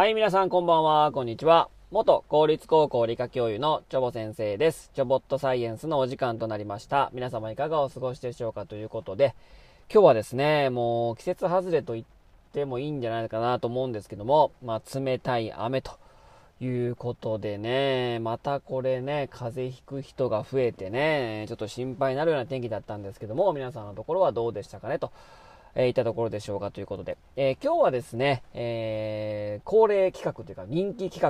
はい、皆さんこんばんは、こんにちは。元公立高校理科教諭のチョボ先生です。チョボットサイエンスのお時間となりました。皆様いかがお過ごしでしょうかということで、今日はですね、もう季節外れと言ってもいいんじゃないかなと思うんですけども、冷たい雨ということでね、またこれね、風邪ひく人が増えてね、ちょっと心配になるような天気だったんですけども、皆さんのところはどうでしたかねと。いったところでしょうかということで、今日はですね、恒例企画というか人気が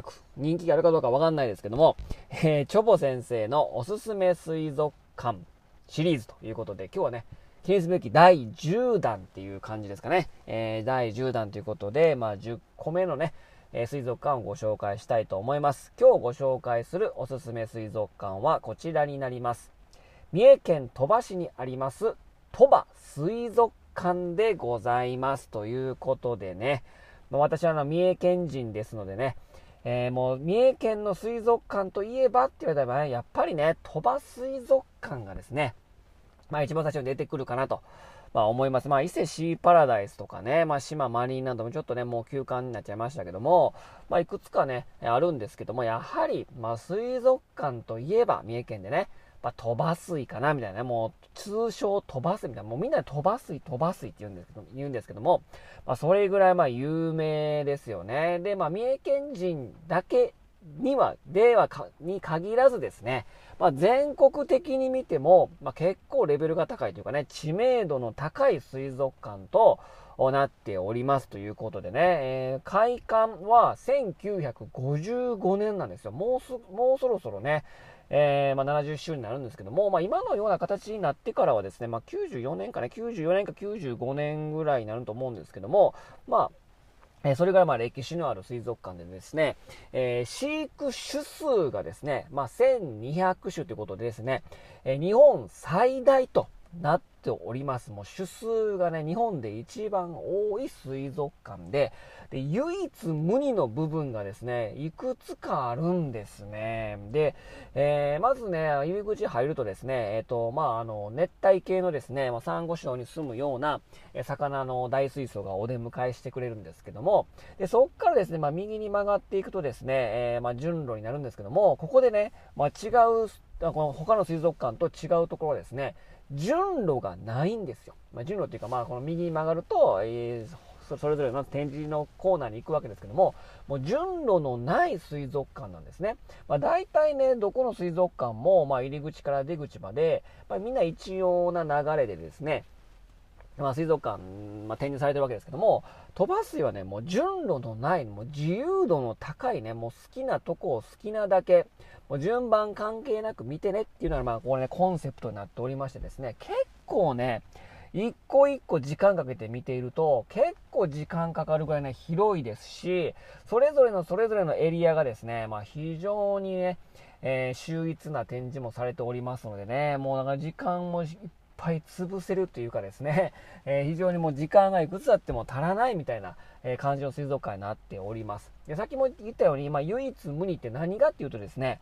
あるかどうかわかんないですけども、チョボ先生のおすすめ水族館シリーズということで、今日はね記念すべき第10弾っていう感じですかね、第10弾ということで、10個目のね水族館をご紹介したいと思います。今日ご紹介するおすすめ水族館はこちらになります。三重県鳥羽市にあります鳥羽水族館でございますということでね、私は三重県人ですのでね、もう三重県の水族館といえばって言われたら、ね、やっぱりね鳥羽水族館がですね、一番最初に出てくるかなと、思います。伊勢シーパラダイスとかね、島マリンなどもちょっとねもう休館になっちゃいましたけども、いくつかねあるんですけども、やはり、水族館といえば三重県でね鳥羽水かなみたいなね、もう通称鳥羽水みたいな、もうみんな鳥羽水って言うんですけども、それぐらい有名ですよね。で、三重県人だけにはに限らずですね、全国的に見ても、結構レベルが高いというかね、知名度の高い水族館となっておりますということでね、開館は1955年なんですよ。もうそろそろね、70周になるんですけども、今のような形になってからはですね、94年か95年ぐらいになると思うんですけども、それから歴史のある水族館でですね、飼育種数がですね、1200種ということでですね、日本最大となっております。もう種数がね、日本で一番多い水族館で、唯一無二の部分がですね、いくつかあるんですね。で、まずね、入り口入るとですね、熱帯系のですね、サンゴ礁に住むような魚の大水槽がお出迎えしてくれるんですけども、でそっからですね、右に曲がっていくとですね、順路になるんですけども、ここでね、この他の水族館と違うところはですね、順路がないんですよ。順路っていうか、この右に曲がると、それぞれの展示のコーナーに行くわけですけども、もう順路のない水族館なんですね。大体ね、どこの水族館も、入り口から出口まで、みんな一様な流れでですね、水族館、展示されてるわけですけども、鳥羽水はね、もう順路のない、もう自由度の高いね、もう好きなとこを好きなだけ、もう順番関係なく見てねっていうのが、これね、コンセプトになっておりましてですね、結構ね、一個一個時間かけて見ていると、結構時間かかるぐらいね、広いですし、それぞれのエリアがですね、非常にね、秀逸な展示もされておりますのでね、もうだから時間も、いっぱい潰せるというかですね、非常にもう時間がいくつあっても足らないみたいな感じの水族館になっております。で、さっきも言ったように、唯一無二って何かっていうとですね、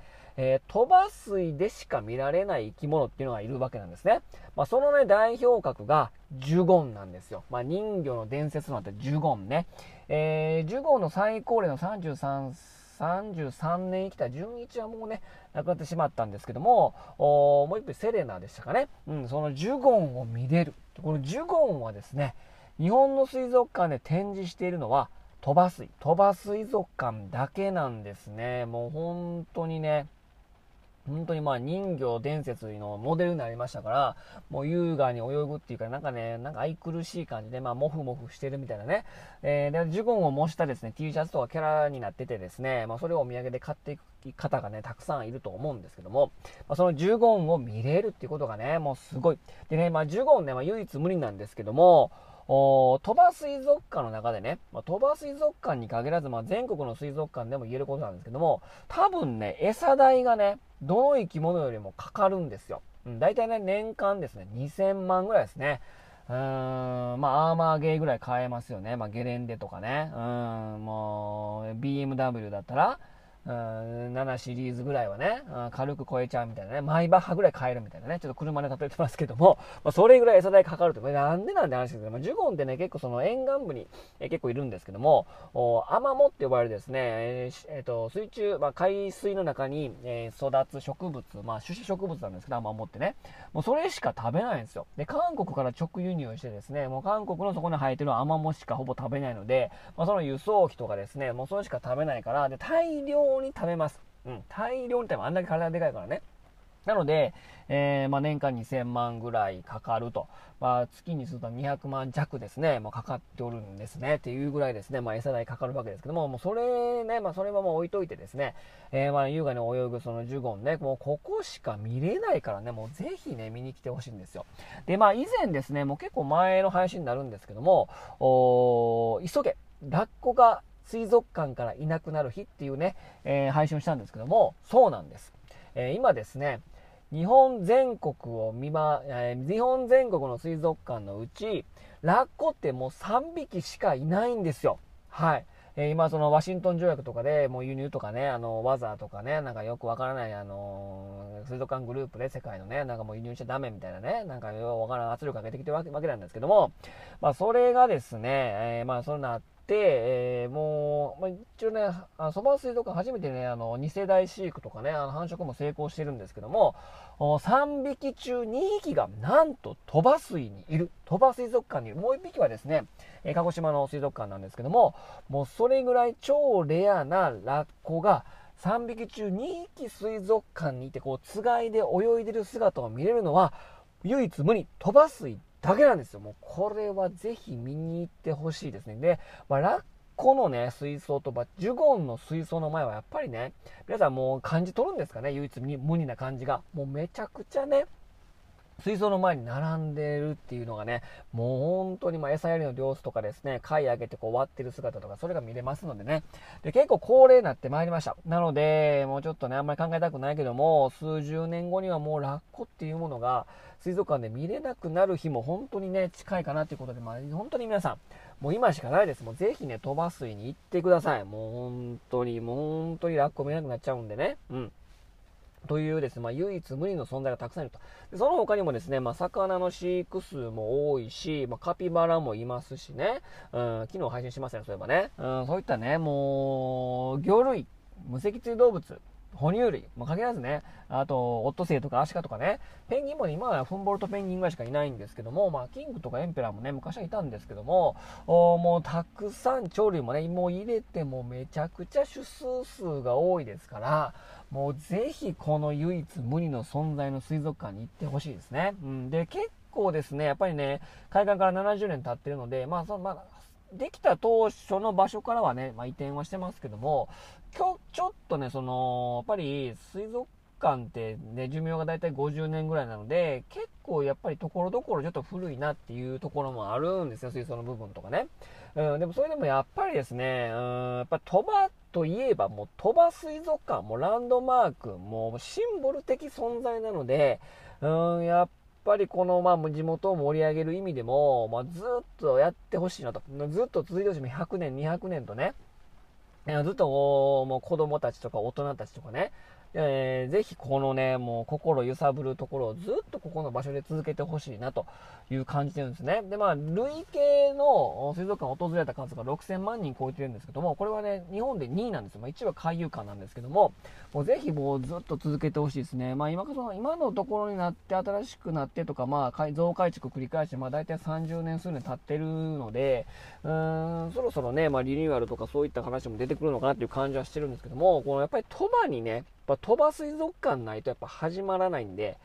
鳥羽水でしか見られない生き物っていうのがいるわけなんですね。そのね代表格がジュゴンなんですよ。人魚の伝説のあったジュゴンね、ジュゴンの最高齢の33年生きた純一はもうね亡くなってしまったんですけども、もう一匹セレナでしたかね、そのジュゴンを見れる。このジュゴンはですね、日本の水族館で展示しているのは鳥羽水族館だけなんですね。もう本当に人魚伝説のモデルになりましたから、もう優雅に泳ぐっていうか、なんか愛くるしい感じで、モフモフしてるみたいなね。で、ジュゴンを模したですね、T シャツとかキャラになっててですね、それをお土産で買っていく方がね、たくさんいると思うんですけども、そのジュゴンを見れるっていうことがね、もうすごい。でね、ジュゴンね、唯一無二なんですけども、鳥羽水族館の中でね、鳥羽水族館に限らず、全国の水族館でも言えることなんですけども、多分ね、餌代がね、どの生き物よりもかかるんですよ。だいたいね、年間ですね、2000万ぐらいですね。アーマーゲーぐらい買えますよね。ゲレンデとかね。もう、BMW だったら、7シリーズぐらいはね、軽く超えちゃうみたいなね、毎晩ぐらい買えるみたいなね、ちょっと車で例えてますけども、まあ、それぐらい餌代かかると、なんでなんて話ですけども、ジュゴンってね、結構その沿岸部に結構いるんですけども、アマモって呼ばれるですね、水中、まあ、海水の中に育つ植物、まあ、種子植物なんですけど、アマモってね、もうそれしか食べないんですよ。で、韓国から直輸入してですね、もう韓国のそこに生えてるアマモしかほぼ食べないので、まあ、その輸送費とかですね、もうそれしか食べないから、で、大量に食べます。大量に食べます。あんだけ体でかいからね。なので、まあ、年間2000万ぐらいかかると。まあ、月にすると200万弱ですね。もうかかっておるんですね。っていうぐらいですね。まあ、餌代かかるわけですけども、もうそれね、まあ、それはもう置いといてですね、まあ、優雅に泳ぐそのジュゴンね、もうここしか見れないからね、もうぜひね、見に来てほしいんですよ。で、まあ、以前ですね、もう結構前の配信になるんですけども、急げ。ラッコが水族館からいなくなる日っていうね、配信をしたんですけども、そうなんです。今ですね、日本全国の水族館のうち、ラッコってもう3匹しかいないんですよ。はい。今、そのワシントン条約とかで、もう輸入とかね、ワザーとかね、なんかよくわからない、水族館グループで世界のね、なんかもう輸入しちゃダメみたいなね、なんかよくわからない圧力かけてきてるわけなんですけども、まあ、それがですね、まあ、そうなって、もう、まあ、一応ね、そば水族館初めてね、2世代飼育とかね、繁殖も成功してるんですけども、3匹中2匹がなんと鳥羽水にいる。鳥羽水族館にいる。もう1匹はですね、鹿児島の水族館なんですけども、もうそれぐらい超レアなラッコが、3匹中2匹水族館にいて、こう、つがいで泳いでる姿を見れるのは、唯一無二、鳥羽水だけなんですよ。もうこれはぜひ見に行ってほしいですね。で、まあ、ラッコのね、水槽と、ジュゴンの水槽の前はやっぱりね、皆さんもう感じ取るんですかね、唯一無二な感じが。もうめちゃくちゃね、水槽の前に並んでるっていうのがね、もう本当にまあ餌やりの様子とかですね、貝上げてこう割ってる姿とか、それが見れますのでね。で、結構高齢になってまいりました。なので、もうちょっとね、あんまり考えたくないけども、数十年後にはもうラッコっていうものが、水族館で見れなくなる日も本当にね、近いかなということで、まあ、本当に皆さん、もう今しかないです。もうぜひね、鳥羽水に行ってください。もう本当にラッコ見れなくなっちゃうんでね。というですね、まあ、唯一無二の存在がたくさんいると。で、その他にもですね、まあ、魚の飼育数も多いし、まあ、カピバラもいますしね、昨日配信しましたね、そういえばね。そういったね、もう、魚類、無脊椎動物、哺乳類、まあ、限らずね、あと、オットセイとかアシカとかね、ペンギンも今はフンボルトペンギンぐらいしかいないんですけども、まあ、キングとかエンペラーもね、昔はいたんですけども、もうたくさん鳥類もね、もう入れてもめちゃくちゃ種数数が多いですから、もうぜひこの唯一無二の存在の水族館に行ってほしいですね。で、結構ですね、やっぱりね、開館から70年経ってるので、まあ、できた当初の場所からはね、まあ、移転はしてますけども、ちょっとね、その、やっぱり水族館ってね、寿命がだいたい50年ぐらいなので、結構やっぱりところどころちょっと古いなっていうところもあるんですよ、水槽の部分とかね。でもそれでもやっぱりですね、やっぱ鳥羽といえばもう鳥羽水族館、もうランドマーク、もうシンボル的存在なので、やっぱりこのまあ地元を盛り上げる意味でも、まあ、ずっとやってほしいなと。ずっと続いてほしい。100年、200年とね、ずっともう子供たちとか大人たちとかね、ぜひこのね、もう心揺さぶるところをずっとここの場所で続けてほしいなという感じてるんですね。で、まあ、累計の水族館を訪れた数が6000万人超えてるんですけども、これはね、日本で2位なんですよ。まあ、1位は海遊館なんですけども、もうぜひもうずっと続けてほしいですね。まあ、今のところになって、新しくなってとか、まあ、増改築繰り返して、まあ、大体30年、数年経ってるので、そろそろね、まあ、リニューアルとかそういった話も出てくるのかなっていう感じはしてるんですけども、このやっぱり鳥羽にね、鳥羽水族館ないとやっぱ始まらないんで、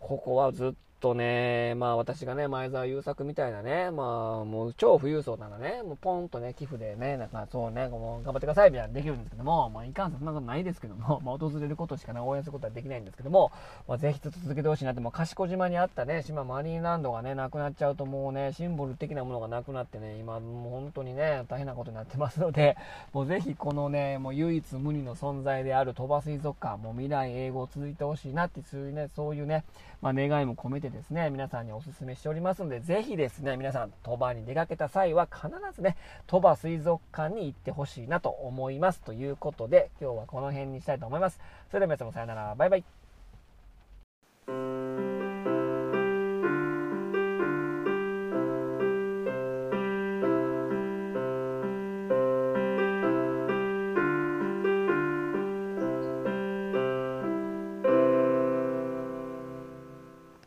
ここはずっとね、まあ私がね、前澤友作みたいなね、まあもう超富裕層ならね、もうポンとね、寄付でね、なんかそうね、もう頑張ってくださいみたいなできるんですけども、まあいかんせんそんなことないですけども、まあ訪れることしかね、応援することはできないんですけども、まあぜひちょっと続けてほしいなって、もう賢島にあったね、島マリーランドがね、なくなっちゃうともうね、シンボル的なものがなくなってね、今もう本当にね、大変なことになってますので、もうぜひこのね、もう唯一無二の存在である鳥羽水族館、もう未来永劫続いてほしいなっていうね、そういうね、まあ願いも込めててですね、皆さんにお勧めしておりますので、ぜひですね、皆さん、鳥羽に出かけた際は必ずね、鳥羽水族館に行ってほしいなと思います。ということで、今日はこの辺にしたいと思います。それでは皆さんもさよなら、バイバイ。